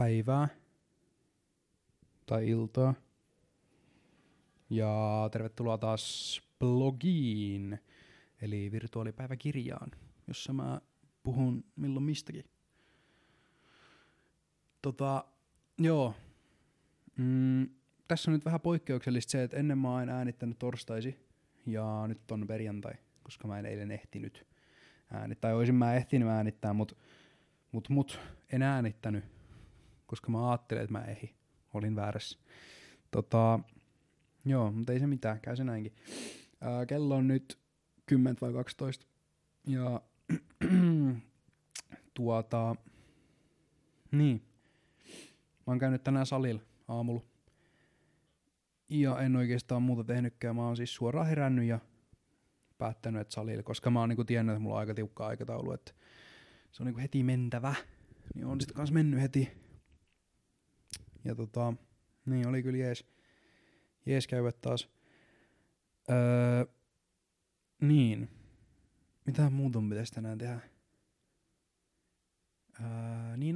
päivää tai iltaa. Ja tervetuloa taas blogiin, eli virtuaalipäiväkirjaan, jossa mä puhun milloin mistäkin. Tässä on nyt vähän poikkeuksellista se, että ennen mä oon äänittänyt torstaisi ja nyt on perjantai, koska mä en eilen ehtinyt äänittää. Oisin mä ehtinyt äänittää, mut en äänittänyt, koska mä ajattelin, että mä ehi. Olin väärässä. Mutta ei se mitään, käy se näinkin. Kello on nyt 10 vai 12 ja niin. Mä oon käynyt tänään salilla aamulla. Ja en oikeastaan muuta tehnytkään. Mä oon siis suoraan herännyt ja päättänyt, että salille, koska mä oon niinku tiennyt, että mulla on aika tiukka aikataulu, että se on niinku heti mentävä. Niin on sit kans mennyt heti. Ja niin oli kyllä jees käydä taas. Niin. Mitä muuta pitäis tänään tehdä?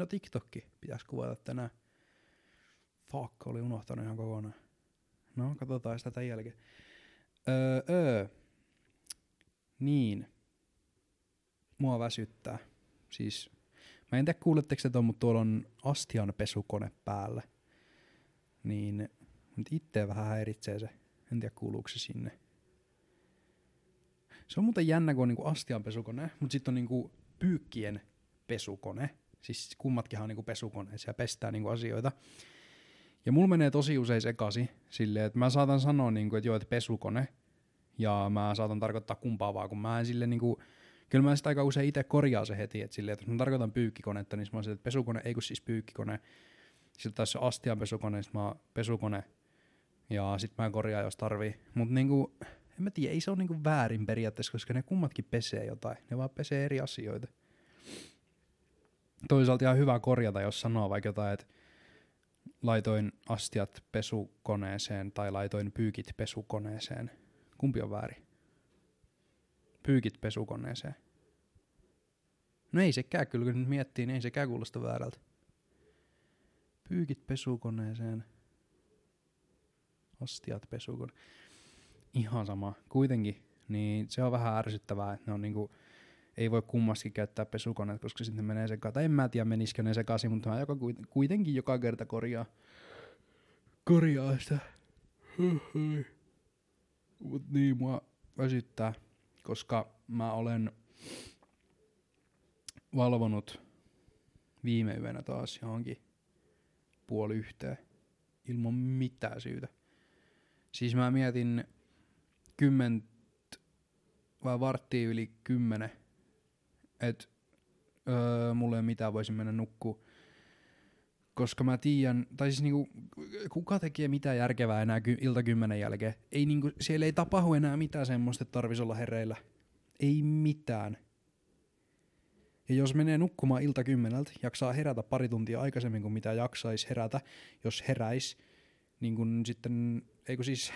TikTokki pitäis kuvata tänään. Fuck, oli unohtanut ihan kokonaan. No, katsotaan sitä tämän jälkeen. Niin. Mua väsyttää. Siis, mä en tiedä kuuletteko se ton, mutta tuolla on astianpesukone päällä. Niin, nyt itteä vähän häiritsee se. En tiedä kuuluuko se sinne. Se on muuten jännä, kun on niinku astianpesukone, mutta sit on niinku pyykkien pesukone. Siis kummatkinhan on niinku pesukoneissa ja pestää niinku asioita. Ja mulla menee tosi usein sekasi silleen, että mä saatan sanoa niinku, että joo, että pesukone. Ja mä saatan tarkoittaa kumpaa vaan, kun mä en silleen niinku, kyllä mä sitä aika usein itse korjaan se heti, että silleen, että jos mä tarkoitan pyykkikonetta, niin mä oon silleen, että pesukone, ei kun siis pyykkikone. Sitten taas se astianpesukone, sit mä oon pesukone. Ja sit mä korjaan, jos tarvii. Mut niinku, en mä tiedä, ei se oo niinku väärin periaatteessa, koska ne kummatkin pesee jotain. Ne vaan pesee eri asioita. Toisaalta ihan hyvä korjata, jos sanoo vaikka jotain, että laitoin astiat pesukoneeseen tai laitoin pyykit pesukoneeseen. Kumpi on väärin? Pyykit pesukoneeseen. No ei sekään kyllä, kun nyt miettii, niin ei sekään kuulosta väärältä. Pyykit pesukoneeseen. Astiat pesukoneeseen. Ihan sama. Kuitenkin, niin se on vähän ärsyttävää, että ne on niinku, ei voi kummaskin käyttää pesukoneet, koska sitten menee sekaisin. Tai en mä tiedä, menisikö ne sekaisin, mutta mä kuitenkin joka kerta korjaa sitä. Mut niin, mua väsyttää, koska mä olen valvonut viime yönä taas johonkin 1:30 ilman mitään syytä. Siis mä mietin 10 vai 10:15, että mulla ei ole mitään, voisin mennä nukkuu. Koska mä tiedän, tai siis niinku, kuka tekee mitään järkevää enää ilta 10 jälkeen. Ei niinku, siellä ei tapahdu enää mitään semmoista, että tarvis olla hereillä. Ei mitään. Ja jos menee nukkumaan ilta 10, jaksaa herätä pari tuntia aikaisemmin kuin mitä jaksaisi herätä, jos heräis. Niin kun sitten, ei kun siis,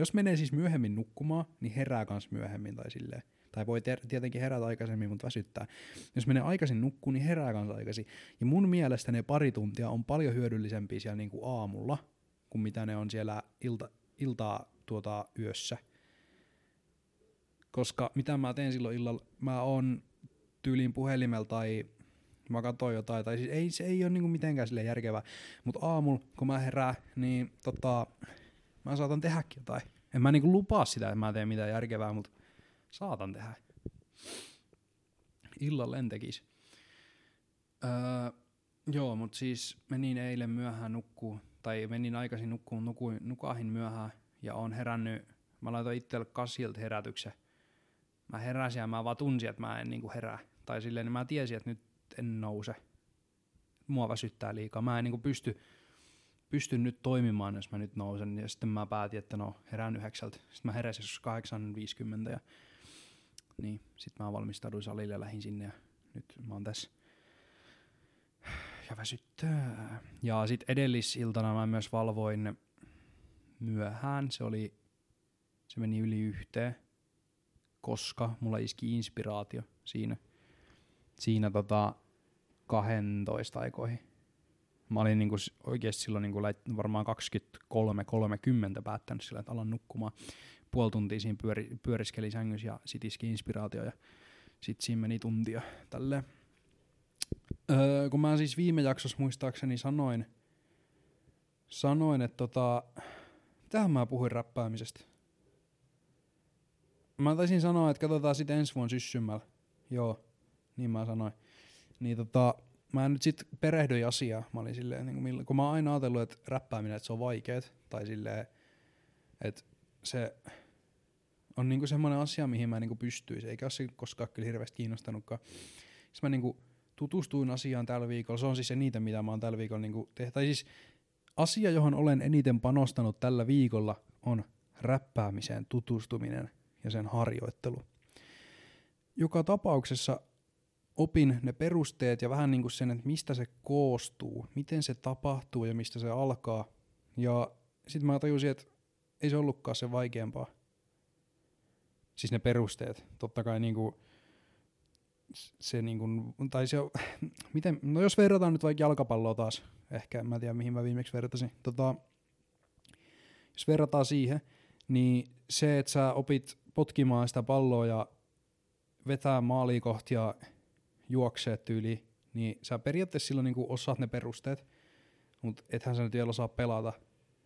jos menee siis myöhemmin nukkumaan, niin herää kans myöhemmin tai silleen. Tai voi tietenkin herätä aikaisemmin, mutta väsyttää. Jos menee aikaisin nukkuun, niin herää kans aikaisin. Ja mun mielestä ne pari tuntia on paljon hyödyllisempiä siellä niinku aamulla, kuin mitä ne on siellä iltaa yössä. Koska mitä mä teen silloin illalla, mä oon tyyliin puhelimella tai mä katsoin jotain, tai siis se ei oo niinku mitenkään silleen järkevää. Mut aamulla, kun mä herään, niin mä saatan tehdäkin jotain. En mä niinku lupaa sitä, että mä teen mitään järkevää, mut saatan tehdä. Illalla en tekis. Mut siis menin eilen myöhään nukkuu, tai menin aikaisin nukkuun, nukahin myöhään, ja oon herännyt, mä laitoin itselle 8 herätyksen. Mä heräsin ja mä vaan tunsin, että mä en niinku herää. Tai silleen, niin mä tiesin, että nyt en nouse. Mua väsyttää liikaa. Mä en niinku pysty nyt toimimaan, jos mä nyt nousen. Ja sitten mä päätin, että no herään 9. Sitten mä heräsin 8:50 ja niin, sit mä valmistauduin salille ja lähdin sinne ja nyt mä oon tässä. Ja väsyttää. Ja sit edellisiltana mä myös valvoin myöhään. Se meni yli 1:00, koska mulla iski inspiraatio siinä 12 aikoihin. Mä olin niinku oikeasti silloin niinku varmaan 23.30 päättänyt sillä, että alan nukkumaan. Puoli tuntia siinä pyöriskeli sängyssä ja sit iski inspiraatio ja sit siinä meni tuntia tälleen. Kun mä siis viime jaksossa muistaakseni sanoin että tähän mä puhuin räppäämisestä. Mä taisin sanoa, että katsotaan sit ensi vuonna syssymällä. Joo, niin mä sanoin. Niin mä nyt sit perehdyin asiaan. Mä olin silleen, niin kun mä oon aina ajatellut, että räppääminen, että se on vaikeet. Tai silleen, että se on niinku semmonen asia, mihin mä niinku pystyis. Eikä oo se koskaan kyllä hirveästi kiinnostanutkaan. Siis mä niinku tutustuin asiaan tällä viikolla. Se on siis eniten, mitä mä oon tällä viikolla niinku tehnyt. Tai siis asia, johon olen eniten panostanut tällä viikolla, on räppäämiseen tutustuminen ja sen harjoittelu. Joka tapauksessa opin ne perusteet ja vähän niinku sen, että mistä se koostuu, miten se tapahtuu ja mistä se alkaa. Ja sit mä tajusin, että ei se ollutkaan se vaikeampaa. Siis ne perusteet. Totta kai niinku se niinku, tai se miten, no jos verrataan nyt vaikka jalkapalloa taas, ehkä en mä tiedä mihin mä viimeksi vertasin. Jos verrataan siihen, niin se, että sä opit potkimaan sitä palloa ja vetää maalia kohti ja juoksee tyyliin, niin sä periaatteessa silloin niinku osaat ne perusteet, mutta ethän sä nyt vielä osaa pelata.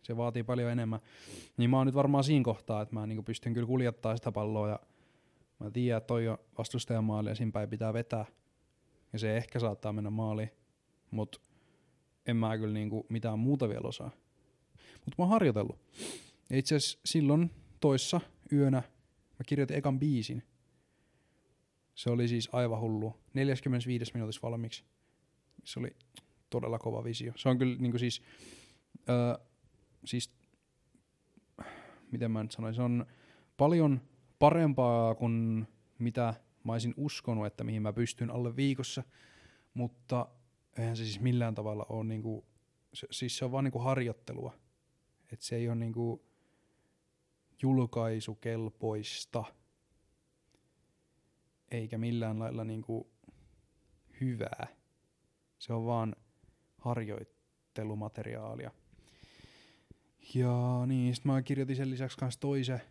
Se vaatii paljon enemmän. Niin mä oon nyt varmaan siinä kohtaa, että mä niinku pystyn kyllä kuljettaa sitä palloa ja mä tiedän, että toi on vastustajan maali ja siinä päin pitää vetää. Ja se ehkä saattaa mennä maaliin, mut en mä kyllä niinku mitään muuta vielä osaa. Mut mä oon harjoitellut. Ja itse asiassa silloin toissa yönä mä kirjoitin ekan biisin. Se oli siis aivan hullu. 45 minuutissa valmiiksi. Se oli todella kova visio. Se on kyllä niinku siis miten mä nyt sanoin, se on paljon parempaa kuin mitä mä olisin uskonut, että mihin mä pystyn alle viikossa, mutta eihän se siis millään tavalla ole niinku, siis se on vaan niinku harjoittelua, et se ei ole niinku julkaisukelpoista eikä millään lailla niinku hyvää, se on vaan harjoittelumateriaalia. Ja niin, sit mä kirjoitin sen lisäksi kans toisen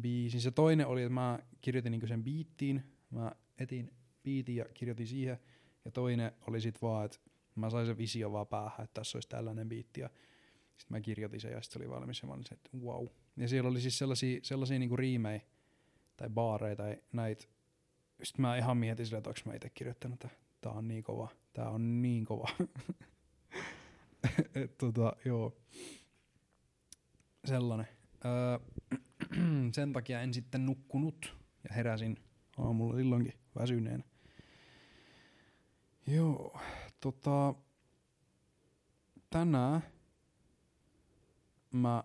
biisin. Se toinen oli, että mä kirjoitin niinku sen biittiin. Mä etin biitin ja kirjoitin siihen. Ja toinen oli sit vaan, että mä sain sen visio vaan päähän, että tässä olisi tällainen biitti. Ja sit mä kirjoitin sen ja sit se oli valmis ja mä olin se, että wow. Ja siellä oli siis sellaisia niinku riimejä tai baareja tai näitä. Sit mä ihan mietin silleen, että onks mä ite kirjoittanut, että tää on niin kova. Tää on niin kova. Et joo. Sellainen. Sen takia en sitten nukkunut ja heräsin aamulla silloinkin väsyneenä. Joo, tänään mä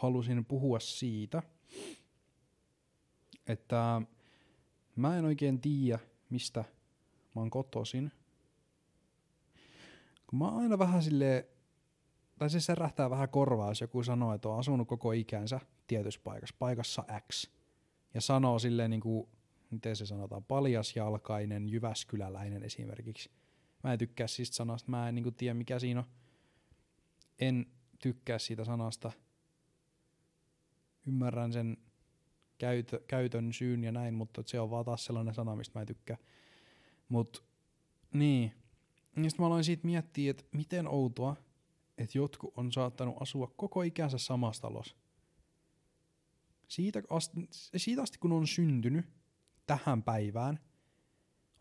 halusin puhua siitä, että mä en oikein tiedä, mistä mä oon kotoisin. Kun mä oon aina vähän silleen, tai se särähtää vähän korvaa, jos joku sanoo, että on asunut koko ikänsä tietyssä paikassa X. Ja sanoo silleen niinku, miten se sanotaan, paljasjalkainen jyväskyläläinen esimerkiksi. Mä en tykkää siitä sanasta, mä en niinku tiedä mikä siinä on. En tykkää siitä sanasta. Ymmärrän sen käytön syyn ja näin, mutta se on vaan taas sellainen sana, mistä mä en tykkää. Mut, niin. Ja sit mä aloin siitä miettiä, että miten outoa, että jotkut on saattanut asua koko ikänsä samassa talossa. Siitä asti kun on syntynyt tähän päivään,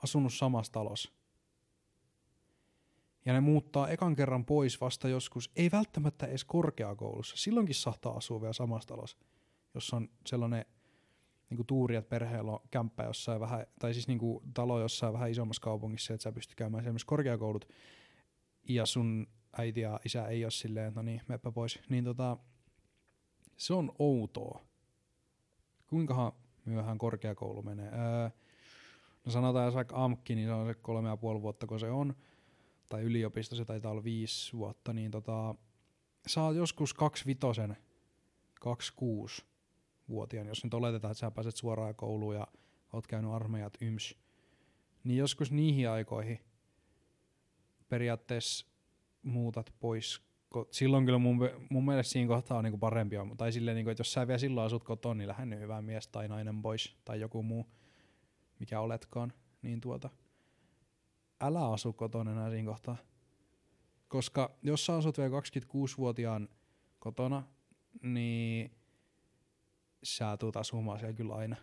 asunut samassa talossa. Ja ne muuttaa ekan kerran pois vasta joskus, ei välttämättä edes korkeakoulussa. Silloinkin saattaa asua vielä samassa talossa, jos on sellainen niinku tuuri, että perheellä on kämppä jossain vähän, tai siis niinku talo jossain vähän isommassa kaupungissa, että sä pystyt käymään esimerkiksi korkeakoulut ja sun äiti ja isä ei ole silleen, että no niin, meppä pois. Niin se on outoa. Kuinkahan myöhään korkeakoulu menee? No sanotaan, jos vaikka AMKki, niin se on se 3,5 vuotta, kun se on. Tai yliopisto, se taitaa olla 5 vuotta. Niin sä oot joskus 25, 26-vuotiaan, jos nyt oletetaan, että sä pääset suoraan kouluun ja oot käynyt armeijat yms. niin joskus niihin aikoihin periaatteessa muutat pois. Silloin kyllä mun mielestä siinä kohtaa on niinku parempi. Tai silleen, niinku, että jos sä vielä silloin asut kotoon, niin lähde nyt hyvä mies tai nainen pois tai joku muu, mikä oletkaan. Niin älä asu kotona enää siinä kohtaa. Koska jos sä asut vielä 26-vuotiaan kotona, niin sä tuut asumaan siellä kyllä aina.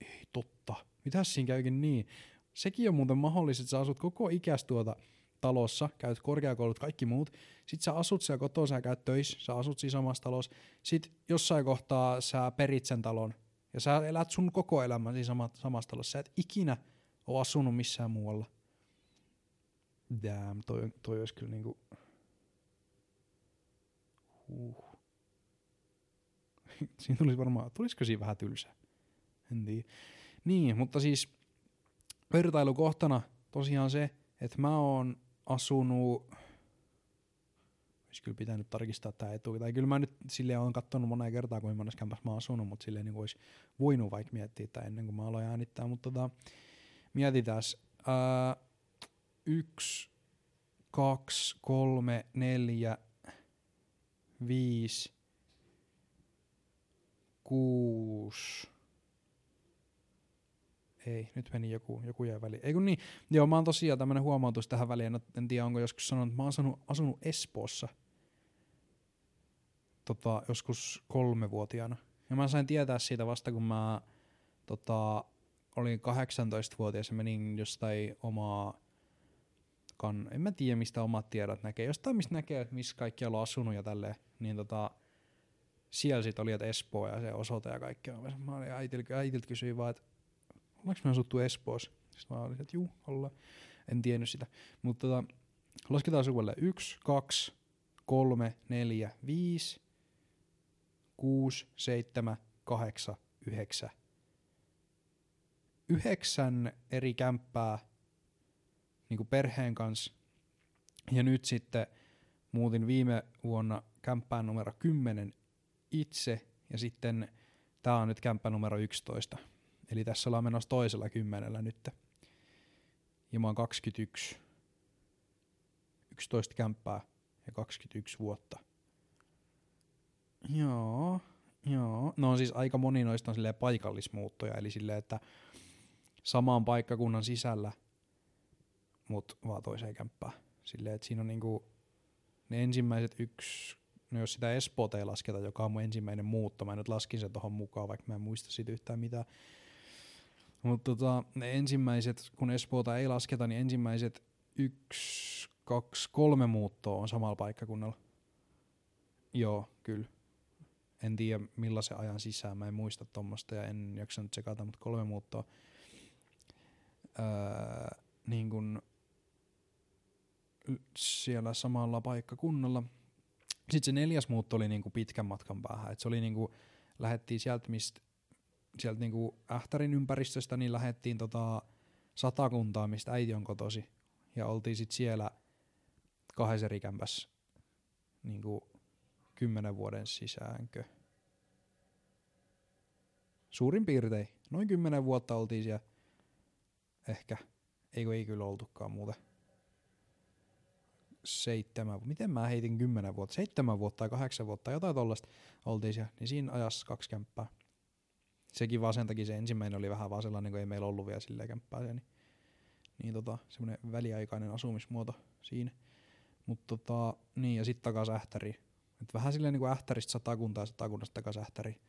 Ei totta. Mitäs siinä käykin niin? Sekin on muuten mahdollista, että sä asut koko ikäs tuota talossa, käyt korkeakoulut, kaikki muut. Sit sä asut siellä kotona, sä käyt töissä, sä asut siinä samassa talossa. Sit jossain kohtaa sä perit sen talon ja sä elät sun koko elämän siinä samassa talossa. Sä et ikinä ole asunut missään muualla. Damn, toi olisi kyllä niinku... Siinä tulisi varmaan, tulisiko siinä vähän tylsää? En tiedä. Niin, mutta siis vertailukohtana tosiaan se, että mä oon asunut, olisi kyllä pitänyt tarkistaa tää etu, tai kyllä mä nyt silleen oon kattonut moneen kertaan, kun monessa kämpässä mä oon asunut, mutta silleen niin olisi voinut vaikka miettiä tää ennen kuin mä aloin äänittää, mutta mietitäs. 1, 2, 3, 4, 5, 6. Ei, nyt meni joku jäi väliin. Ei kun niin. Joo, mä oon tosiaan tämmönen huomautus tähän väliin. En tiedä, onko joskus sanonut, että mä oon asunut Espoossa joskus 3-vuotiaana. Ja mä sain tietää siitä vasta, kun mä olin 18-vuotias ja menin jostain omaa... En mä tiedä, mistä omat tiedot näkee. Jostain, mistä näkee, että missä kaikki on asunut ja tälleen. Niin siellä sit oli, että Espoo ja se osoite ja kaikkea. Mä olin äitiltä kysyin vaan, että ollaanko me asuttu Espoossa? Sitten mä olin, että juu, ollaan. En tiennyt sitä. Mutta lasketaan suudelleen. 1, 2, 3, 4, 5, 6, 7, 8, 9. 9 eri kämppää niinku perheen kanssa. Ja nyt sitten muutin viime vuonna kämppään numero 10 itse, ja sitten tää on nyt kämppä numero 11. Eli tässä ollaan menossa toisella 10:llä nyt. Ja mä oon 21. 11 kämppää ja 21 vuotta. Joo. No siis aika moni noista on silleen paikallismuuttoja, eli silleen, että samaan paikkakunnan sisällä, mut vaan toiseen kämppään. Silleen, että siinä on niinku ne ensimmäiset no jos sitä Espoota ei lasketa, joka on mun ensimmäinen muutto, mä nyt laskin sen tohon mukaan, vaikka mä en muista siitä yhtään mitään. Mutta ne ensimmäiset, kun Espoota ei lasketa, niin ensimmäiset 1, 2, 3 muuttoa on samalla paikkakunnalla. Joo, kyllä. En tiedä millaisen ajan sisään, mä en muista tommosta ja en jaksanut tsekata, mutta 3 muuttoa. Niin kun siellä samalla paikkakunnalla. Sitten se 4. muutto oli niinku pitkän matkan päähän. Et se oli niinku, lähettiin sieltä niinku Ähtärin ympäristöstä, niin lähettiin Satakuntaa, mistä äiti on kotosi. Ja oltiin sit siellä 2 eri kämpässä niinku 10 vuoden sisäänkö. Suurin piirtein. Noin 10 vuotta oltiin siellä. Ehkä. Ei kyllä oltukaan muuten. 7, miten mä heitin 10 vuotta, 7 vuotta tai 8 vuotta, jotain tollaista oltiin siellä, niin siinä ajassa 2 kämppää. Sekin vaan sen takia se ensimmäinen oli vähän vaan sellainen, kun ei meillä ollut vielä silleen kämppää siellä, niin semmonen väliaikainen asumismuoto siinä. Mut niin ja sit takas Ähtäriin. Et vähän silleen niinku Ähtäristä Satakuntaa ja Satakunnasta takas Ähtäriin.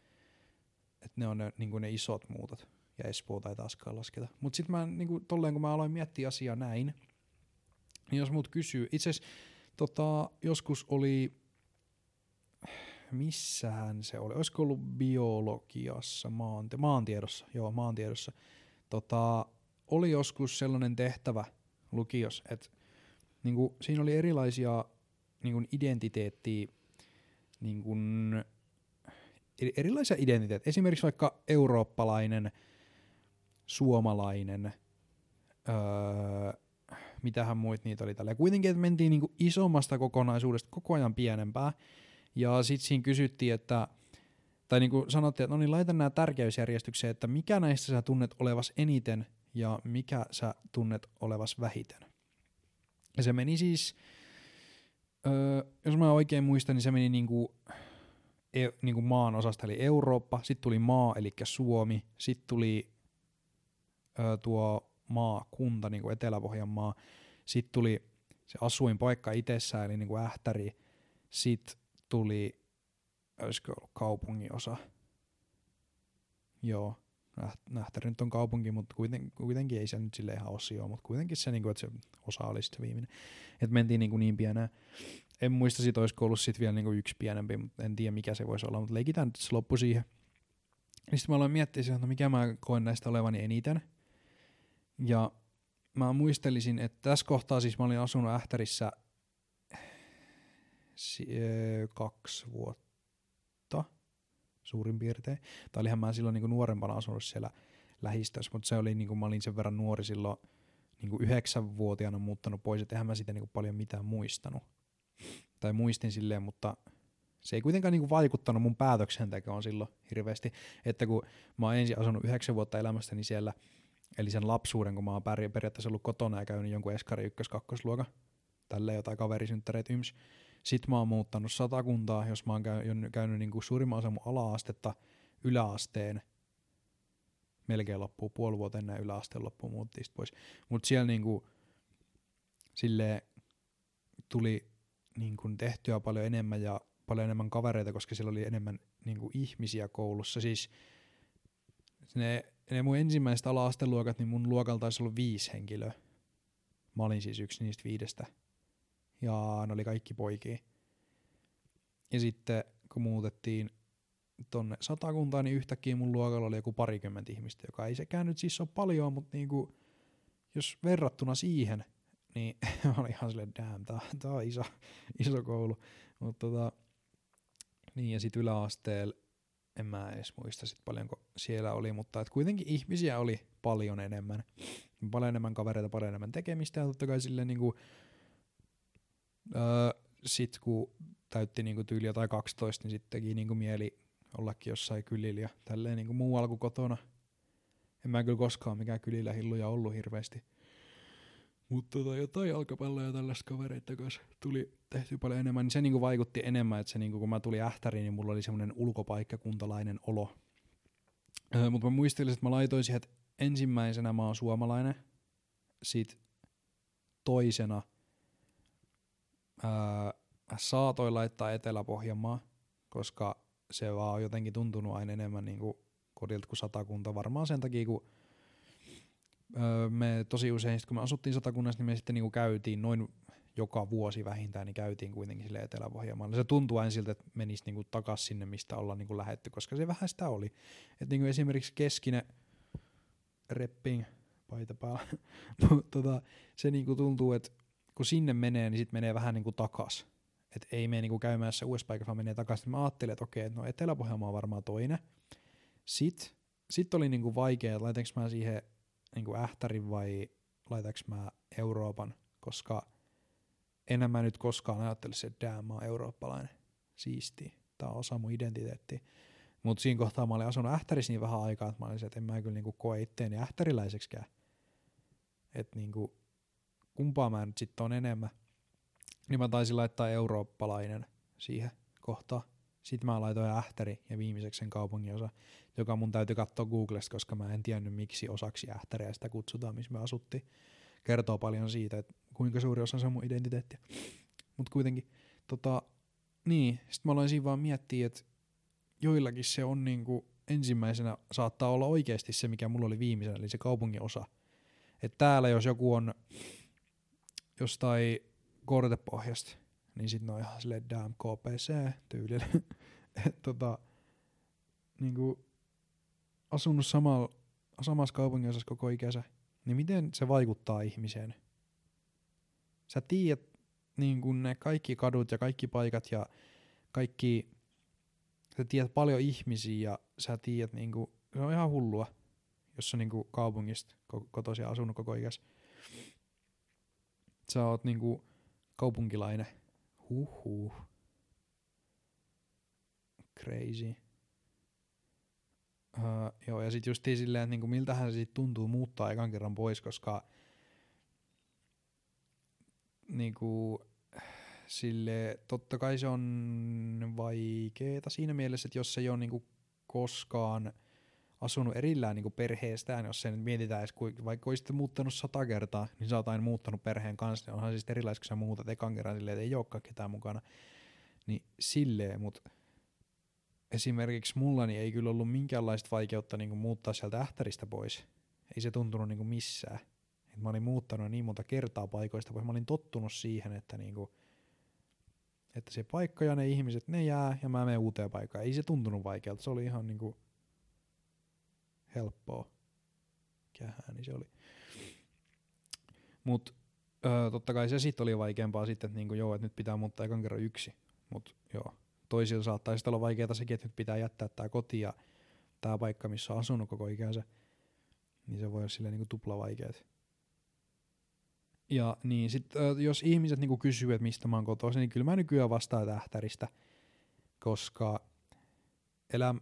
Et ne on niinku ne isot muutot ja Espoota ei taaskaan lasketa. Mut sit mä niinku tolleen kun mä aloin miettiä asiaa näin, niin jos mut kysyy, itse asiassa joskus oli, missähän se oli, olisiko ollut biologiassa, maantiedossa, joo maantiedossa, oli joskus sellainen tehtävä lukios, että niinku, siinä oli erilaisia niinku, identiteettiä, niinku, erilaisia identiteettejä, esimerkiksi vaikka eurooppalainen, suomalainen, mitähän muut niitä oli tälleen. Kuitenkin, että mentiin niinku isommasta kokonaisuudesta koko ajan pienempää. Ja sit siinä kysyttiin, että, tai niinku sanottiin, että no niin, laita nää tärkeysjärjestykseen, että mikä näistä sä tunnet olevas eniten ja mikä sä tunnet olevas vähiten. Ja se meni siis, jos mä oikein muistan, niin se meni niinku maan osasta, eli Eurooppa, sitten tuli maa, eli Suomi, sitten tuli tuo maakunta, niinku Etelä-Pohjanmaa, sitten tuli se asuinpaikka itsessään, eli niinku Ähtäri, sitten tuli, olisiko ollut kaupunginosa, joo, Ähtäri nyt on kaupunki, mutta kuitenkin ei se nyt silleen ihan osio, mutta kuitenkin se, niinku, että se osa oli sitten viimeinen, että mentiin niinku niin pienään. En muista siitä, olisiko ollut sit vielä niinku yksi pienempi, mutta en tiedä mikä se voisi olla, mutta leikitään nyt se loppu siihen. Niin sitten mä aloin miettiä siihen, että mikä mä koen näistä olevani eniten. Ja mä muistelisin, että tässä kohtaa siis mä olin asunut Ähtärissä 2 vuotta suurin piirtein. Tai olihan mä silloin niinku nuorempana asunut siellä lähistössä, mutta se oli niinku, mä olin sen verran nuori silloin niinku 9-vuotiaana muuttanut pois, että eihän mä siitä niinku paljon mitään muistanut. Tai muistin silleen, mutta se ei kuitenkaan niinku vaikuttanut mun päätöksentekoon silloin hirveästi, että kun mä oon ensin asunut 9 vuotta elämästäni siellä, eli sen lapsuuden, kun mä oon periaatteessa ollut kotona ja käynyt jonkun eskari 1-2-luokan, tälleen jotain kaverisynttäreitä yms. Sit mä oon muuttanut Satakuntaa, jos mä oon käynyt niinku suurimman osan mun ala-astetta, yläasteen, melkein loppuu puoli vuotta ennen yläasteen loppuun muuttiin sit pois. Mut siellä niinku silleen tuli niin kuin tehtyä paljon enemmän ja paljon enemmän kavereita, koska siellä oli enemmän niin kuin ihmisiä koulussa. Siis ne mun ensimmäiset ala-asteluokat, niin mun luokalla taisi olla 5 henkilöä. Mä olin siis yksi niistä 5. Ja ne oli kaikki poikia. Ja sitten kun muutettiin tonne Satakuntaan, niin yhtäkkiä mun luokalla oli joku 20 ihmistä, joka ei sekään nyt siis ole paljon, mutta niin kuin, jos verrattuna siihen, niin mä olin ihan silleen, damn, tää on iso koulu. Mut niin ja sit yläasteella, en mä edes muista sit paljonko siellä oli, mutta et kuitenkin ihmisiä oli paljon enemmän. Paljon enemmän kavereita, paljon enemmän tekemistä ja totta kai silleen niinku, sit kun täytti niinku tyyliä tai 12, niin sit teki niinku mieli ollakin jossain kylillä ja tälleen niinku muualla kuin kotona. En mä kyllä koskaan mikään kylillä hilluja ollut hirveesti. Mutta jotain jalkapalloa ja tällaista kavereita kanssa tuli tehty paljon enemmän, niin se niinku vaikutti enemmän, että se niinku, kun mä tulin Ähtäriin, niin mulla oli semmoinen ulkopaikkakuntalainen olo. Mutta mä muistelin, että mä laitoin siihen, että ensimmäisenä mä oon suomalainen, sit toisena saatoin laittaa Etelä-Pohjanmaa, koska se vaan on jotenkin tuntunut aina enemmän niinku kodilta kuin Satakunta, varmaan sen takia, kun me tosi usein, kun me asuttiin Satakunnassa, niin me sitten niinku käytiin noin joka vuosi vähintään, niin käytiin kuitenkin sille Etelä-Pohjanmaalle. Se tuntui aina siltä, että menisi niinku takas sinne, mistä ollaan niinku lähetty, koska se vähän sitä oli. Et niinku esimerkiksi Keskinen, repping, paita päällä, se niinku tuntuu, että kun sinne menee, niin sit menee vähän niinku takas. Et ei mene niinku käymään se uudessa paikassa, vaan menee takas. Mä ajattelin, että okei, no Etelä-Pohjanmaa on varmaan toinen. Sit oli niinku vaikea, että laitanko mä siihen niinku Ähtärin vai laitaks mä Euroopan, koska enhän mä nyt koskaan ajattelisi, että damn, mä oon eurooppalainen, siistiä, tää on osa mun identiteettiä. Mut siinä kohtaa mä olin asunut Ähtärissä niin vähän aikaa, että mä olin se, että en mä kyllä niinku koe itteeni ähtäriläiseksikään. Et niinku kumpaa mä nyt sit on enemmän, niin mä taisin laittaa eurooppalainen siihen kohtaan. Sitten mä laitoin Ähtäri ja viimeiseksi sen kaupunginosa, joka mun täytyy katsoa Googlesta, koska mä en tiennyt miksi osaksi Ähtäriä sitä kutsutaan, missä me asuttiin. Kertoo paljon siitä, että kuinka suuri osa on mun identiteettiä. Mut kuitenkin, niin, sit mä aloin siinä vaan miettiä, että joillakin se on niinku ensimmäisenä saattaa olla oikeesti se, mikä mulla oli viimeisenä, eli se kaupunginosa. Että täällä jos joku on jostain Kortepohjasta, niin sit ne on ihan silleen damn KPC-tyylillä. Että niinku asunut samassa kaupunginosassa koko ikänsä, niin miten se vaikuttaa ihmiseen? Sä tiedät niin kun ne kaikki kadut ja kaikki paikat ja kaikki, sä tiedät paljon ihmisiä ja sä tiedät niinku, se on ihan hullua, jos on niinku kaupungista kotoisin asunut koko ikänsä. Sä oot niinku kaupunkilainen. Huhhuh. Crazy. Joo, ja sitten justiin silleen, että niinku, miltähän se tuntuu muuttaa ekan kerran pois, koska niinku, sille, totta kai se on vaikeeta siinä mielessä, että jos ei ole niinku, koskaan asunut erillään niinku, perheestään, jos se nyt mietitään edes, vaikka olisit muuttanut 100 kertaa, niin sä oot aina muuttanut perheen kanssa, niin onhan siis erilaiset, kun sä muutat ekan kerran silleen, että ei olekaan ketään mukana, niin silleen, mut esimerkiksi mulla niin ei kyllä ollut minkäänlaista vaikeutta niinku muuttaa sieltä Ähtäristä pois. Ei se tuntunut niinku missään. Et mä olin muuttanut niin monta kertaa paikoista pois. Mä olin tottunut siihen, että, niinku, että se paikka ja ne ihmiset, ne jää ja mä menen uuteen paikkaan. Ei se tuntunut vaikealta. Se oli ihan niinku helppoa. Kähään niin se oli. Mut totta kai se sit oli vaikeampaa sitten, että niinku, joo, et nyt pitää muuttaa ekan kerran yksi. Mut joo. Toisilla saattaisi olla vaikeaa sekin, että nyt pitää jättää tää koti ja tää paikka, missä on asunut koko ikänsä, niin se voi olla silleen niinku tuplavaikeet. Ja niin, sit jos ihmiset niinku kysyy, että mistä mä oon kotoisin, niin kyllä mä nykyään vastaan Ähtäristä, koska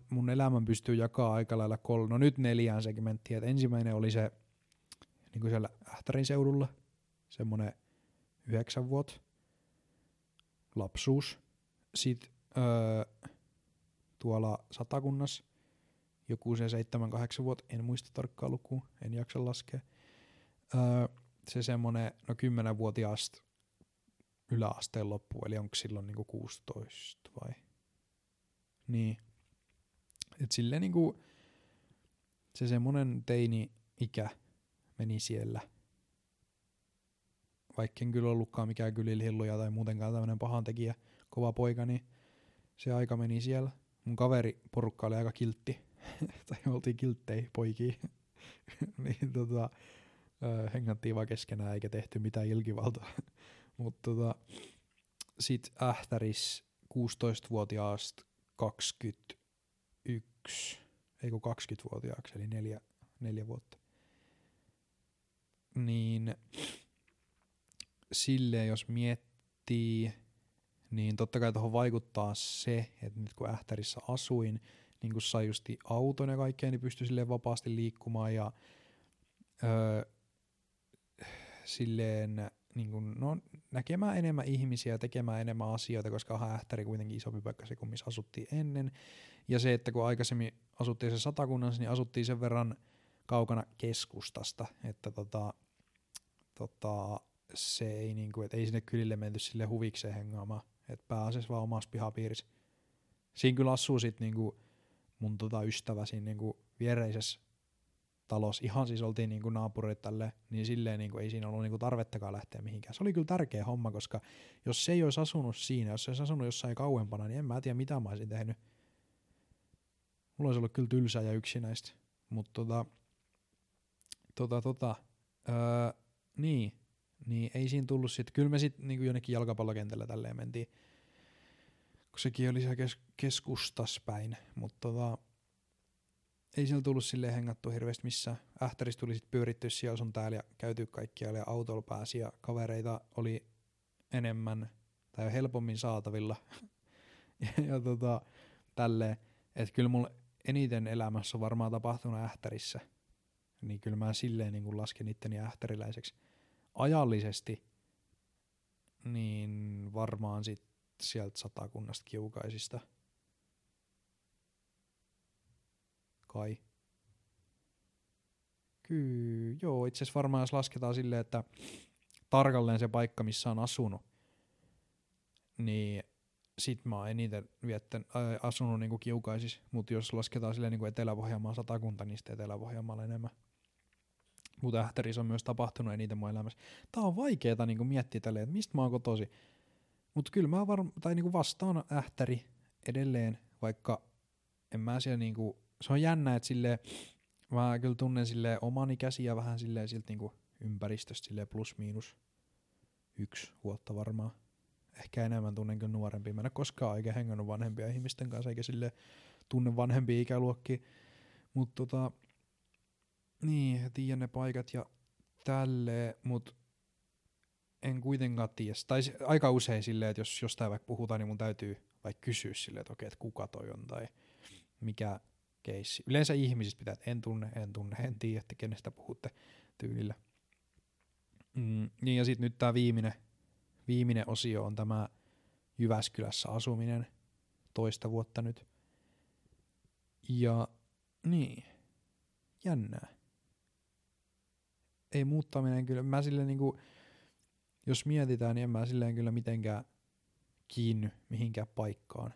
mun elämän pystyy jakaa aika lailla no nyt 4 segmenttiä. Et ensimmäinen oli se niinku siellä Ähtärin seudulla, semmonen 9 vuotta, lapsuus. Sit tuolla Satakunnassa joku se 7-8 vuotta, en muista tarkkaa lukua, en jaksa laskea. Se semmonen 10-vuotiaasta yläasteen loppu, eli onko silloin niinku 16 vai? Niin. Et silleen niinku se semmonen teini-ikä meni siellä. Vaikka en kyllä ollutkaan mikään kylilhilluja tai muutenkaan tämmönen pahantekijä, kova poika, niin se aika meni siellä. Mun kaveriporukka oli aika kiltti, tai oltiin kilttei poikia, niin hengattiin vaan keskenään eikä tehty mitään ilkivaltaa. Mutta sit Ähtäris 16-vuotiaasta 20-vuotiaaksi, eli 4 vuotta. Niin silleen jos miettii, niin totta kai tuohon vaikuttaa se, että nyt kun Ähtärissä asuin, niin kun sai justi auton ja kaikkea, niin pystyi silleen vapaasti liikkumaan ja silleen niin kun, no, näkemään enemmän ihmisiä ja tekemään enemmän asioita, koska onhan Ähtäri kuitenkin isompi paikka se, kun missä asuttiin ennen. Ja se, että kun aikaisemmin asuttiin sen Satakunnassa, niin asuttiin sen verran kaukana keskustasta, että se ei, niinku, et ei sinne kylille menty sille huvikseen hengaamaan. Et pääasiassa vaan omassa pihapiirissä. Siinä kyllä asuu sit niinku mun ystävä siinä niinku viereisessä talossa. Ihan siis oltiin niinku naapurit tälle, niin silleen niinku ei siinä ollut niinku tarvettakaan lähteä mihinkään. Se oli kyllä tärkeä homma, koska jos se ei olisi asunut siinä, jos se olisi asunut jossain kauempana, niin en mä tiedä mitä mä olisin tehnyt. Mulla olisi ollut kyllä tylsää ja yksinäistä. Mut niin ei siinä tullut sit. Kyllä me sit niinku jonnekin jalkapallokentällä tälleen mentiin, kun sekin oli siellä keskustas päin, mutta ei siellä tullut silleen hengattua hirveästi missään. Ähtärissä tuli sit pyörittyä siellä sun täällä ja käytyä kaikkialla ja autolla pääsi ja kavereita oli enemmän tai helpommin saatavilla ja tälleen, et kyllä mulla eniten elämässä on varmaan tapahtunut Ähtärissä, niin kyllä mä silleen niinku lasken itteni ähtäriläiseksi. Ajallisesti niin varmaan sit sieltä Satakunnasta kiukaisista kai. Kyllä, joo, itse asiassa varmaan jos lasketaan silleen, että tarkalleen se paikka missä on asunut, niin sit mä oon eniten asunut niinku kiukaisissa, mutta jos lasketaan silleen niinku Etelä-Pohjanmaan Satakunta, niin sitten Etelä-Pohjanmaalla enemmän. Mutta Ähtärissä on myös tapahtunut eniten mun elämässä. Tää on vaikeeta niinku miettiä tälleen, että mistä mä oon kotosi. Mut kyllä mä niinku vastaan Ähtäri edelleen, vaikka en mä siellä niinku... Se on jännä, että silleen mä kyllä tunnen silleen oman ikäisiä vähän silleen silti niinku ympäristöstä silleen plus miinus 1 vuotta varmaan. Ehkä enemmän tunnen kyllä nuorempia. Mä en ole koskaan oikein hengannut vanhempia ihmisten kanssa, eikä silleen tunne vanhempia ikäluokkia. Mut niin, tiedän ne paikat ja tälleen, mut en kuitenkaan tiedä. Tai aika usein silleen, että jos jostain vaikka puhutaan, niin mun täytyy vaikka kysyä silleen, että okei, että kuka toi on tai mikä keissi. Yleensä ihmisistä pitää, että en tunne, en tiedä, että kenestä puhutte tyylillä. Ja sitten nyt tämä viimeinen osio on tämä Jyväskylässä asuminen toista vuotta nyt. Ja niin, jännää. Ei muuttaminen kyllä, mä silleen niinku, jos mietitään, niin en mä silleen kyllä mitenkään kiinny mihinkään paikkaan.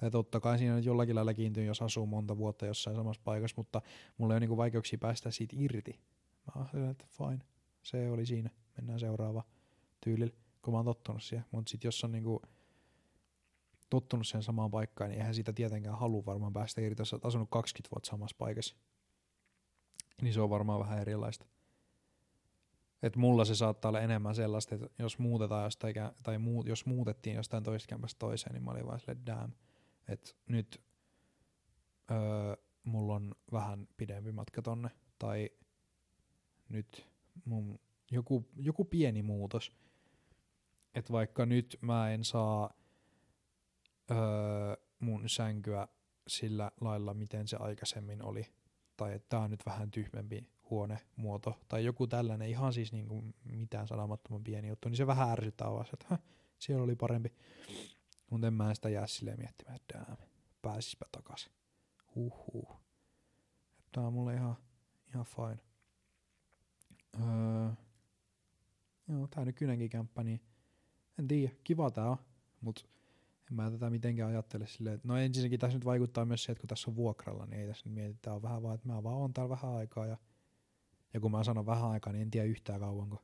Tai totta kai siinä nyt jollakin lailla kiintyy, jos asuu monta vuotta jossain samassa paikassa, mutta mulla ei ole niinku vaikeuksia päästä siitä irti. Mä ajattelin, että fine, se oli siinä, mennään seuraava tyylillä, kun mä oon tottunut siihen. Mutta sit jos on niinku tottunut siihen samaan paikkaan, niin eihän siitä tietenkään halua varmaan päästä irti, jos oot asunut 20 vuotta samassa paikassa. Niin se on varmaan vähän erilaista. Et mulla se saattaa olla enemmän sellaista, että jos muutetaan jostain, tai jos muutettiin jostain toisesta kämpästä toiseen, niin mä olin vaan silleen damn. Et nyt mulla on vähän pidempi matka tonne, tai nyt mun joku pieni muutos. Et vaikka nyt mä en saa mun sänkyä sillä lailla, miten se aikaisemmin oli, tai että tää on nyt vähän tyhmempi huonemuoto, tai joku tällainen ihan siis niinku mitään sanomattoman pieni juttu, niin se vähän ärsyttää vaan, että siellä oli parempi. Mutta en mä sitä jää silleen miettimään, että damn, pääsispä takas. Huhhuh. Tää on mulle ihan fine. Joo, tää nykyinenkin kämppä, niin en tiedä, kiva tää on, mut en mä tätä mitenkään ajattele silleen, että no ensinnäkin tässä nyt vaikuttaa myös se, että kun tässä on vuokralla, niin ei tässä nyt mietitä, on vähän vaan, että mä vaan oon täällä vähän aikaa, ja kun mä sanon vähän aikaa, niin en tiedä yhtään kauanko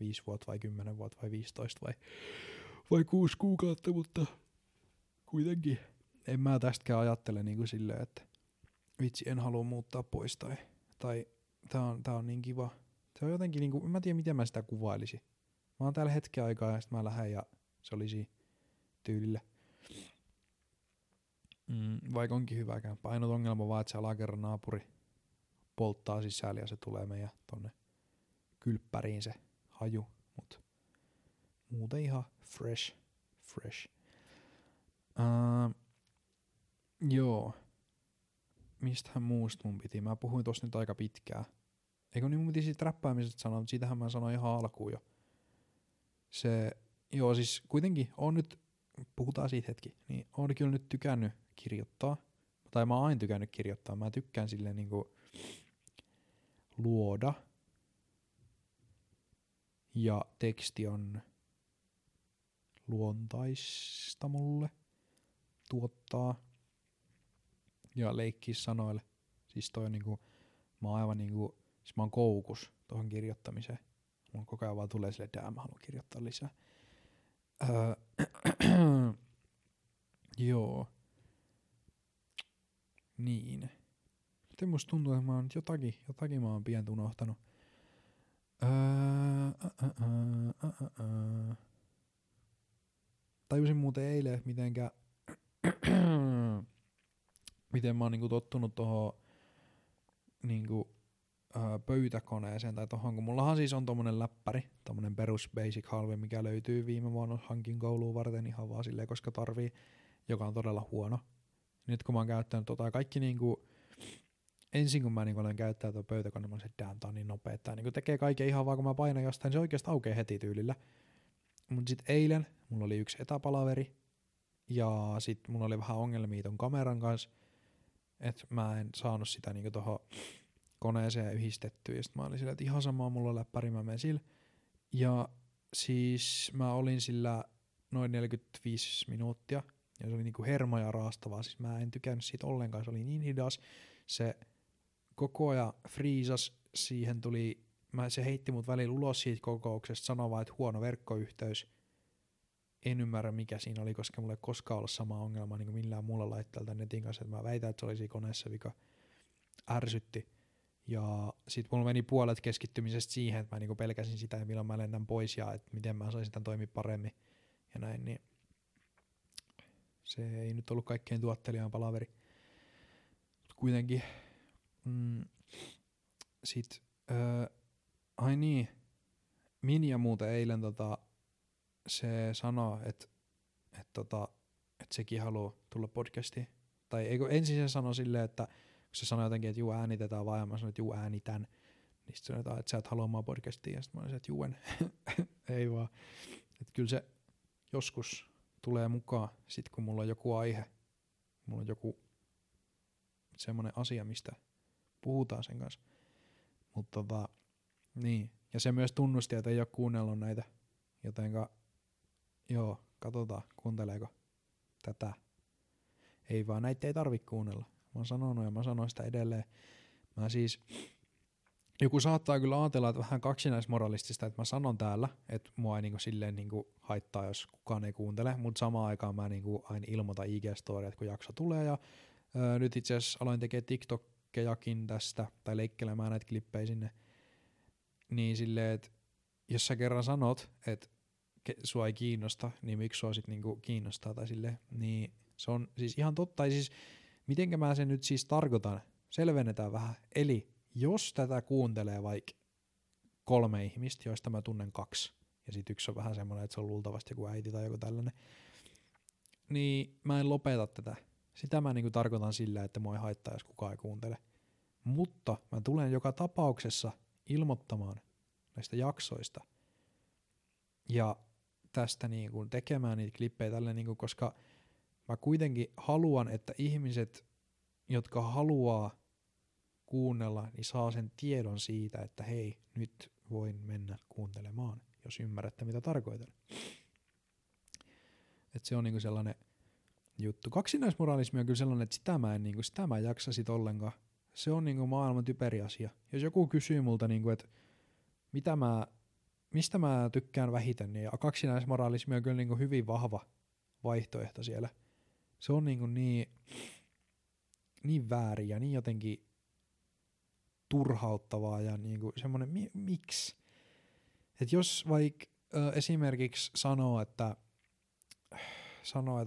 5 vuotta vai 10 vuotta vai 15 vai 6 kuukautta, mutta kuitenkin en mä tästäkään ajattele niin kuin silleen, että vitsi, en halua muuttaa pois, tai tää on niin kiva. Se on jotenkin niinku, en mä tiedä miten mä sitä kuvailisin. Mä oon täällä hetken aikaa ja sit mä lähden ja se olisi tyylillä. Vaikka onkin hyväkään. Ainut ongelma vaan, että se alakerran naapuri polttaa sisällä ja se tulee meidän tonne kylppäriin se haju. Mut muuten ihan fresh. Joo. Mistähän muusta mun piti? Mä puhuin tossa nyt aika pitkään. Eikö niin mun piti siitä räppäämisestä sanoa, mutta siitähän mä sanoin ihan alkuun jo. Se, joo siis kuitenkin, on nyt, puhutaan siitä hetki, niin oon kyllä nyt tykännyt kirjoittaa, tai mä oon aina tykännyt kirjoittaa, mä tykkään silleen niinku luoda, ja teksti on luontaista mulle, tuottaa, ja leikkiä sanoille, siis toi on niinku, mä oon aivan niinku, siis mä oon koukus tuohon kirjoittamiseen. Mun koko ajan vaan tulee silleen, että mä haluan kirjoittaa lisää. Joo. Niin. Miten musta tuntuu, että mä oon nyt jotakin mä oon pientä unohtanut. Tajusin muuten eilen, miten mä oon niinku tottunut tohon niinku pöytäkoneeseen tai tohon, kun mullahan siis on tommonen läppäri, tommonen perus basic halve, mikä löytyy viime vuonna hankin kouluun varten ihan vaan silleen, koska tarvii, joka on todella huono. Nyt kun mä oon käyttänyt kaikki niinku, ensin kun mä niinku olen käyttänyt tuon pöytäkoneen, mä oon se, että tää on niin nopea, että tää niinku tekee kaiken ihan vaan kun mä painan jostain, niin se oikeastaan aukeaa heti tyylillä. Mut sit eilen mulla oli yksi etäpalaveri ja sit mulla oli vähän ongelmia ton kameran kanssa, että mä en saanut sitä niinku tohon koneeseen yhdistetty, ja sit mä olin sillä, että ihan samaa, mulla on läppäri, mä menen sillä. Ja siis mä olin sillä noin 45 minuuttia, ja se oli niinku hermoja raastavaa, siis mä en tykännyt siitä ollenkaan, se oli niin hidas, se koko ajan friisas, siihen tuli, se heitti mut välillä ulos siitä kokouksesta, sanoi vaan, että huono verkkoyhteys, en ymmärrä mikä siinä oli, koska mulla ei koskaan ollut sama ongelma niin kuin millään muulla laitteelta netin kanssa, että mä väitän, että se oli siinä koneessa vika, ärsytti. Ja sit mulla meni puolet keskittymisestä siihen, että mä niinku pelkäsin sitä ja milloin mä lennän pois ja että miten mä saisin tämän toimia paremmin ja näin, niin se ei nyt ollut kaikkein tuottelijan palaveri. Mut kuitenkin sit ai niin, Minja muuten eilen se sanoi, että sekin haluaa tulla podcastiin Tai eikö ensin se sano silleen, että kun se sanoi jotenkin, että juu äänitetään vaan, ja mä sanoin, että juu äänitän, niin sitten sanotaan, että sä et halua omaa podcastia, ja sitten mä sanoin, että juu en. Ei vaan. Että kyllä se joskus tulee mukaan, sit kun mulla on joku aihe, mulla on joku semmoinen asia, mistä puhutaan sen kanssa. Mutta niin. Ja se myös tunnusti, että ei ole kuunnellut näitä, jotenka joo, katsotaan, kuunteleeko tätä. Ei vaan, näitä ei tarvitse kuunnella. Mä oon sanonut ja mä sanoin sitä edelleen. Mä siis, joku saattaa kyllä ajatella, että vähän kaksinaismoralistista, että mä sanon täällä, että mua ei niinku silleen niinku haittaa, jos kukaan ei kuuntele, mutta samaan aikaan mä niinku aina ilmoitan IG-storia, että kun jakso tulee. Ja nyt itse asiassa aloin tekemään TikTokkejakin tästä, tai leikkelemään näitä klippejä sinne. Niin silleen, että jos sä kerran sanot, että sua ei kiinnosta, niin miksi sua sit niinku kiinnostaa, tai silleen, niin se on siis ihan totta. Ja siis, mitenkä mä sen nyt siis tarkoitan? Selvennetään vähän. Eli jos tätä kuuntelee vaikka 3 ihmistä, joista mä tunnen 2, ja sit yksi on vähän semmoinen, että se on luultavasti joku äiti tai joku tällainen, niin mä en lopeta tätä. Sitä mä niinku tarkoitan sillä, että mua ei haittaa, jos kukaan ei kuuntele. Mutta mä tulen joka tapauksessa ilmoittamaan näistä jaksoista ja tästä niinku tekemään niitä klippejä tälle, niinku, koska mä kuitenkin haluan, että ihmiset, jotka haluaa kuunnella, niin saa sen tiedon siitä, että hei, nyt voin mennä kuuntelemaan, jos ymmärrätte, mitä tarkoitan. Et se on niinku sellainen juttu. Kaksinaismoralismi on kyllä sellainen, että sitä mä en jaksa sit ollenkaan. Se on niinku maailman typeri asia. Jos joku kysyy multa, niinku, että mistä mä tykkään vähiten, niin kaksinaismoralismi on kyllä niinku hyvin vahva vaihtoehto siellä. Se on niinku niin väärin ja niin jotenkin turhauttavaa ja niinku semmoinen miksi? Et jos vaikka esimerkiksi sanoo, että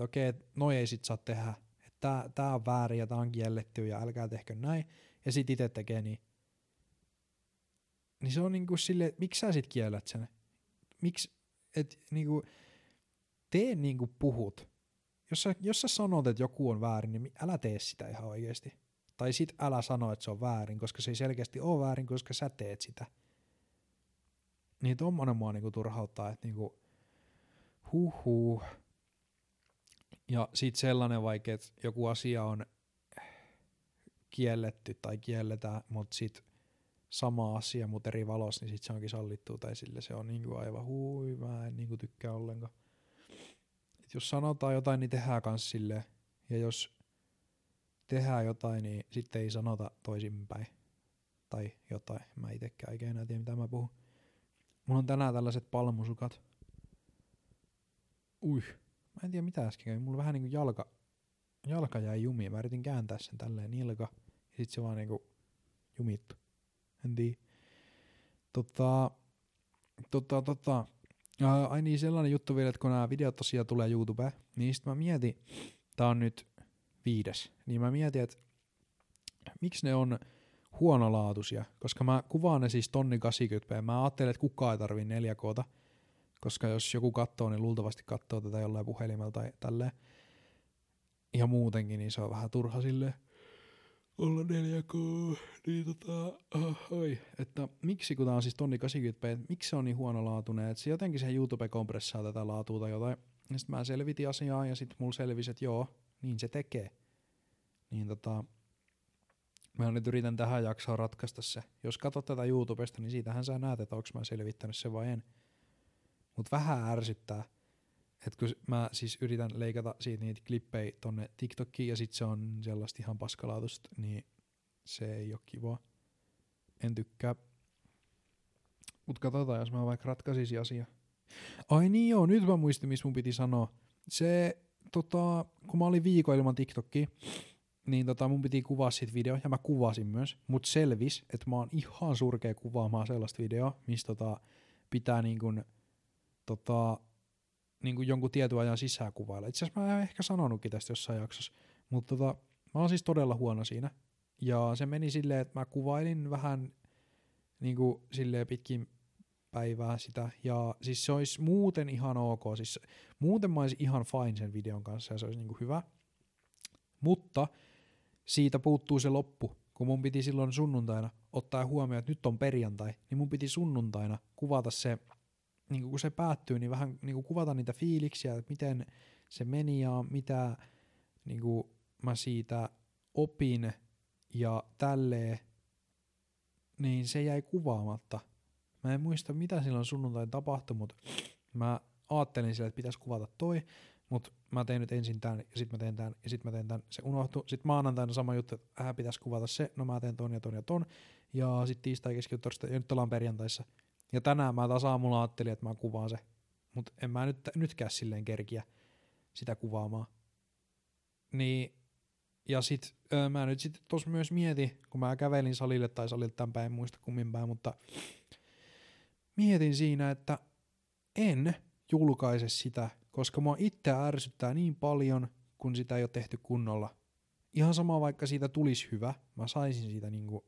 okei, noi ei sit saa tehdä, että tää on väärin ja tää on kielletty ja älkää tehkö näin, ja sit itse tekee niin se on niinku silleen, että miksi sä sit kiellät sen? Miksi, et niinku tee niinku puhut. Jos sä sanot, että joku on väärin, niin älä tee sitä ihan oikeesti. Tai sit älä sano, että se on väärin, koska se ei selkeästi ole väärin, koska sä teet sitä. Niin tommonen mua niinku turhauttaa, että niinku huhhuh. Ja sit sellainen vaikka, että joku asia on kielletty tai kielletään, mut sit sama asia, mut eri valossa, niin sit se onkin sallittu tai sille se on niinku aivan hui, mä en niinku tykkää ollenkaan. Et jos sanotaan jotain, niin tehdään kans silleen. Ja jos tehdään jotain, niin sitten ei sanota toisinpäin. Tai jotain. Mä itekään oikein enää tiedä, mitä mä puhun. Mulla on tänään tällaiset palmusukat. Mä en tiedä mitä äsken kävi. Mulla vähän niinku jalka jäi jumiin. Mä yritin kääntää sen tälleen nilka. Ja sit se vaan niinku jumittu. En tiedä. Ai niin, sellainen juttu vielä, että kun nämä videot tosiaan tulee YouTubeen, niin sit mä mietin, tää on nyt 5, niin mä mietin, että miksi ne on huonolaatuisia, koska mä kuvaan ne siis 1080p, mä ajattelen, että kukaan ei tarvii 4K:ta, koska jos joku katsoo, niin luultavasti katsoo tätä jollain puhelimella tai tälleen, ja muutenkin, niin se on vähän turha silleen olla 4K, niin että miksi, kun tää on siis 1080p, että miksi se on niin huonolaatuinen, että se jotenkin se YouTube kompressaa tätä laatua tai jotain, ja sit mä selvitin asiaa, ja sit mulla selvisi, että joo, niin se tekee. Niin mä nyt yritän tähän jaksoon ratkaista se. Jos katsot tätä YouTubesta, niin siitähän sä näet, että onks mä selvittänyt sen vai en. Mut vähän ärsyttää, että kun mä siis yritän leikata siitä niitä klippejä tonne TikTokiin ja sit se on sellaista ihan paskalaatusta, niin se ei oo kivaa. En tykkää. Mut katsotaan, jos mä vaikka ratkaisisin asiaa. Ai niin joo, nyt mä muistin, missä mun piti sanoa. Se... kun mä olin viikon ilman TikTokia, niin mun piti kuvaa siitä video, ja mä kuvasin myös, mut selvis, että mä oon ihan surkea kuvaamaan sellaista videoa, missä pitää niinku jonkun tietyn ajan sisään kuvailla. Itse asiassa mä en ehkä sanonutkin tästä jossain jaksossa, mutta mä oon siis todella huono siinä, ja se meni silleen, että mä kuvailin vähän niinku silleen pitkin päivää sitä, ja siis se olisi muuten ihan ok, siis muuten mä olisin ihan fine sen videon kanssa, ja se olisi niinku hyvä, mutta siitä puuttuu se loppu, kun mun piti silloin sunnuntaina ottaa huomioon, että nyt on perjantai, niin mun piti sunnuntaina kuvata se, niin kun se päättyy, niin vähän niin kuvata niitä fiiliksiä, että miten se meni ja mitä niin mä siitä opin ja tälleen, niin se jäi kuvaamatta. Mä en muista, mitä silloin sunnuntain tapahtui, mutta mä ajattelin sille, että pitäisi kuvata toi, mutta mä tein nyt ensin tämän, ja sitten mä teen tämän, ja sitten mä teen tämän, se unohtui. Sitten maanantaina sama juttu, että pitäisi kuvata se, no mä teen ton ja ton ja ton, ja sitten tiistai, keskiviikko, ja nyt ollaan perjantaissa. Ja tänään mä taas aamulla ajattelin, että mä kuvaan se, mutta en mä nytkään silleen kerkiä sitä kuvaamaan. Niin, ja sit mä nyt sit tos myös mietin, kun mä kävelin salille tai salilta tämän päin, en muista kummin päin, mutta mietin siinä, että en julkaise sitä, koska mua itseä ärsyttää niin paljon, kun sitä ei ole tehty kunnolla. Ihan sama, vaikka siitä tulisi hyvä, mä saisin siitä niinku,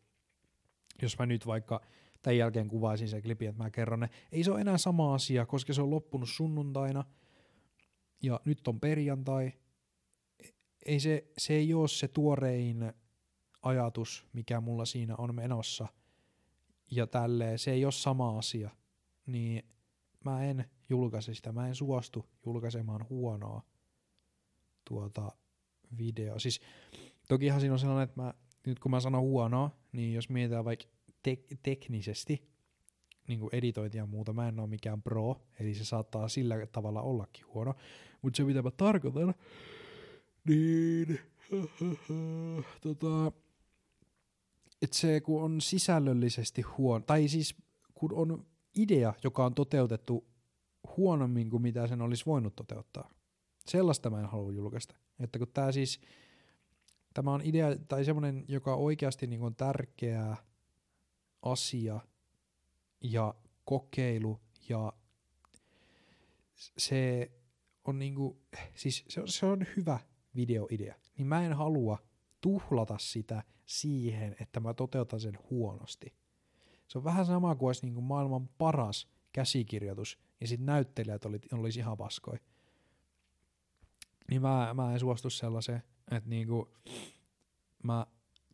jos mä nyt vaikka tämän jälkeen kuvaisin se klipi, että mä kerron ne. Ei se ole enää sama asia, koska se on loppunut sunnuntaina ja nyt on perjantai. Ei se ei ole se tuorein ajatus, mikä mulla siinä on menossa. Ja tälleen, se ei ole sama asia. Niin mä en julkaise sitä, mä en suostu julkaisemaan huonoa videoa. Siis tokihan siinä on sellainen, että mä, nyt kun mä sanon huonoa, niin jos mietitään vaikka teknisesti niin kuin editointia ja muuta, mä en ole mikään pro, eli se saattaa sillä tavalla ollakin huono. Mutta se mitä mä tarkoitan, niin että se kun on sisällöllisesti huono, tai siis kun on idea, joka on toteutettu huonommin kuin mitä sen olisi voinut toteuttaa. Sellaista mä en halua julkaista. Että kun tää siis, tämä on idea, tai semmoinen, joka oikeasti niin on tärkeä asia ja kokeilu, ja se on niinku, siis se on hyvä videoidea, niin mä en halua tuhlata sitä siihen, että mä toteutan sen huonosti. Se on vähän sama kuin olisi niinku maailman paras käsikirjoitus, ja sit näyttelijät olisi ihan paskoi. Niin mä en suostu sellaiseen, että niinku mä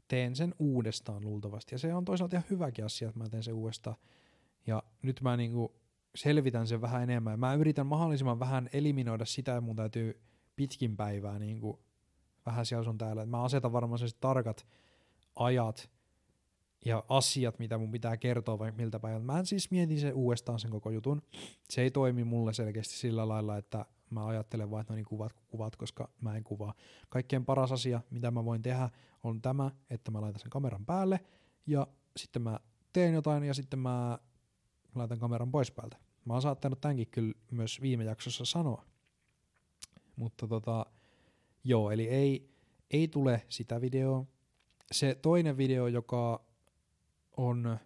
teen sen uudestaan luultavasti. Ja se on toisaalta ihan hyväkin asia, että mä teen sen uudestaan. Ja nyt mä niinku selvitän sen vähän enemmän. Mä yritän mahdollisimman vähän eliminoida sitä, että mun täytyy pitkin päivää niinku vähän siellä sun täällä. Et mä asetan varmaan sellaiset tarkat ajat ja asiat, mitä mun pitää kertoa vaikka miltä päivältä. Mä en siis mietin sen uudestaan sen koko jutun. Se ei toimi mulle selkeästi sillä lailla, että mä ajattelen vaan, että no niin kuvat, koska mä en kuvaa. Kaikkein paras asia, mitä mä voin tehdä, on tämä, että mä laitan sen kameran päälle ja sitten mä teen jotain ja sitten mä laitan kameran pois päältä. Mä oon saattanut tämänkin kyllä myös viime jaksossa sanoa. Mutta joo, eli ei tule sitä videoa. Se toinen video, joka on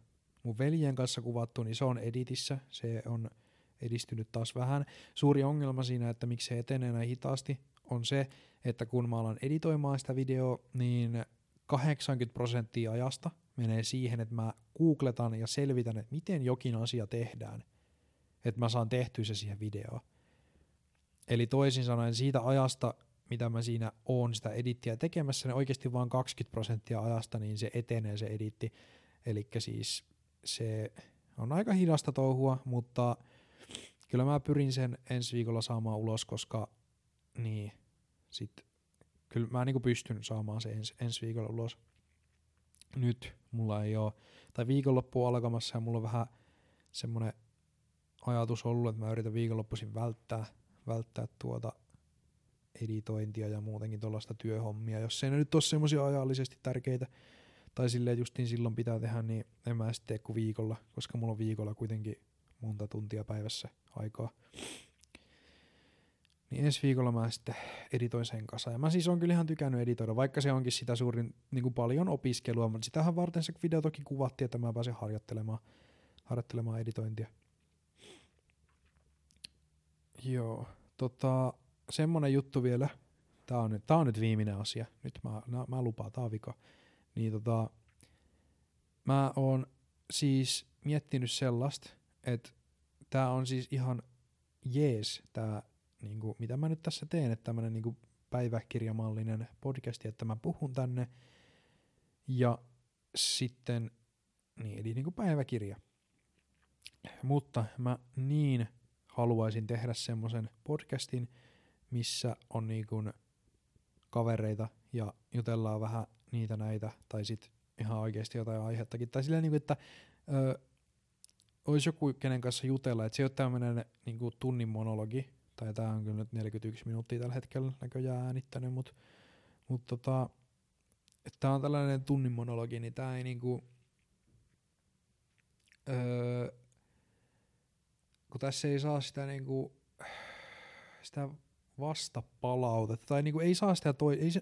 mun veljen kanssa kuvattu, niin se on editissä. Se on edistynyt taas vähän. Suuri ongelma siinä, että miksi se etenee näin hitaasti, on se, että kun mä alan editoimaan sitä videoa, niin 80% ajasta menee siihen, että mä googletan ja selvitän, että miten jokin asia tehdään, että mä saan tehtyä se siihen videoon. Eli toisin sanoen siitä ajasta, mitä mä siinä oon sitä edittiä tekemässä, niin oikeasti vaan 20% ajasta, niin se etenee se editti. Elikkä siis se on aika hidasta touhua, mutta kyllä mä pyrin sen ensi viikolla saamaan ulos, koska niin, sit kyllä mä niinku pystyn saamaan sen ensi viikolla ulos. Nyt mulla ei oo, tai viikonloppu on alkamassa ja mulla on vähän semmonen ajatus ollut, että mä yritän viikonloppuisin välttää editointia ja muutenkin tollaista työhommia, jos ei ne nyt oo semmosia ajallisesti tärkeitä, tai silleen justiin silloin pitää tehdä, niin en mä sitten tee kuin viikolla, koska mulla on viikolla kuitenkin monta tuntia päivässä aikaa. Niin ensi viikolla mä sitten editoin sen kanssa. Ja mä siis oon kyllä ihan tykännyt editoida, vaikka se onkin sitä suurin niinku paljon opiskelua, mutta sitähän varten se video toki kuvattiin, että mä pääsen harjoittelemaan editointia. Joo, semmonen juttu vielä. Tää on nyt viimeinen asia. Nyt mä lupaan, tää on vika. Niin mä oon siis miettinyt sellaista, että tää on siis ihan jees, tää, niinku, mitä mä nyt tässä teen, että tämmönen niinku päiväkirjamallinen podcast, että mä puhun tänne. Ja sitten, niin, eli niin kuin päiväkirja. Mutta mä niin haluaisin tehdä semmoisen podcastin, missä on niin kuin kavereita ja jutellaan vähän niitä näitä, tai sit ihan oikeesti jotain aihettakin. Tai silleen, niin kuin, että olisi joku, kenen kanssa jutella, että se ei ole tämmöinen niin kuin tunnin monologi, tai tää on kyllä nyt 41 minuuttia tällä hetkellä näköjään äänittänyt, mutta tää on tällainen tunnin monologi, niin tää ei niinku, kun tässä ei saa sitä niinku, sitä vastapalautetta, tai niinku ei saa sitä,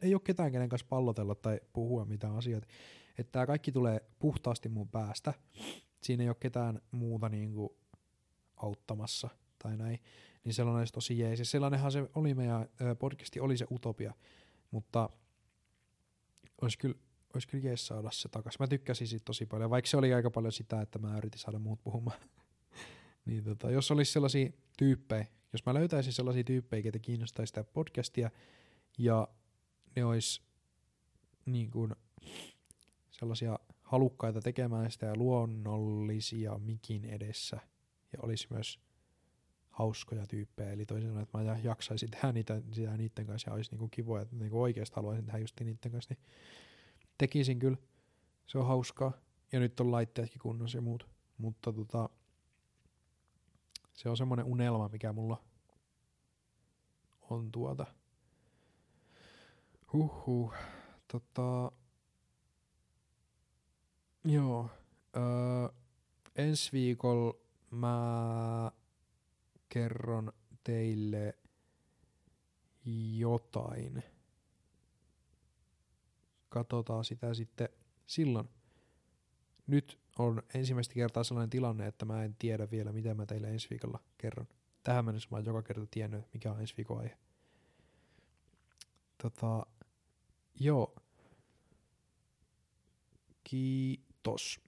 ei oo ketään kenen kanssa pallotella tai puhua mitään asioita, että tää kaikki tulee puhtaasti mun päästä, siinä ei oo ketään muuta niinku auttamassa tai näin, niin sellainen olisi tosi jees. Ja sellainenhan se oli meidän podcasti, oli se Utopia, mutta olisi kyllä jees saada se takaisin. Mä tykkäsin siitä tosi paljon, vaikka se oli aika paljon sitä, että mä yritin saada muut puhumaan. Niin jos olisi sellaisia tyyppejä, jos mä löytäisin sellaisia tyyppejä, ketä kiinnostaisi sitä podcastia, ja ne olisi niin kuin sellaisia halukkaita tekemään sitä ja luonnollisia mikin edessä, ja olisi myös hauskoja tyyppejä, eli toisin sanoen, että mä jaksaisin tehdä sitä niitten kanssa ja olisi niinku kivoja, että niinku oikeesti haluaisin tehdä just niitten kanssa, niin tekisin kyllä, se on hauskaa, ja nyt on laitteetkin kunnossa ja muut, mutta se on semmoinen unelma, mikä mulla on joo, ensi viikolla mä kerron teille jotain. Katsotaan sitä sitten silloin. Nyt on ensimmäistä kertaa sellainen tilanne, että mä en tiedä vielä, mitä mä teille ensi viikolla kerron. Tähän mennessä mä oon joka kerta tiennyt, mikä on ensi viikon aihe. Joo. Kiitos.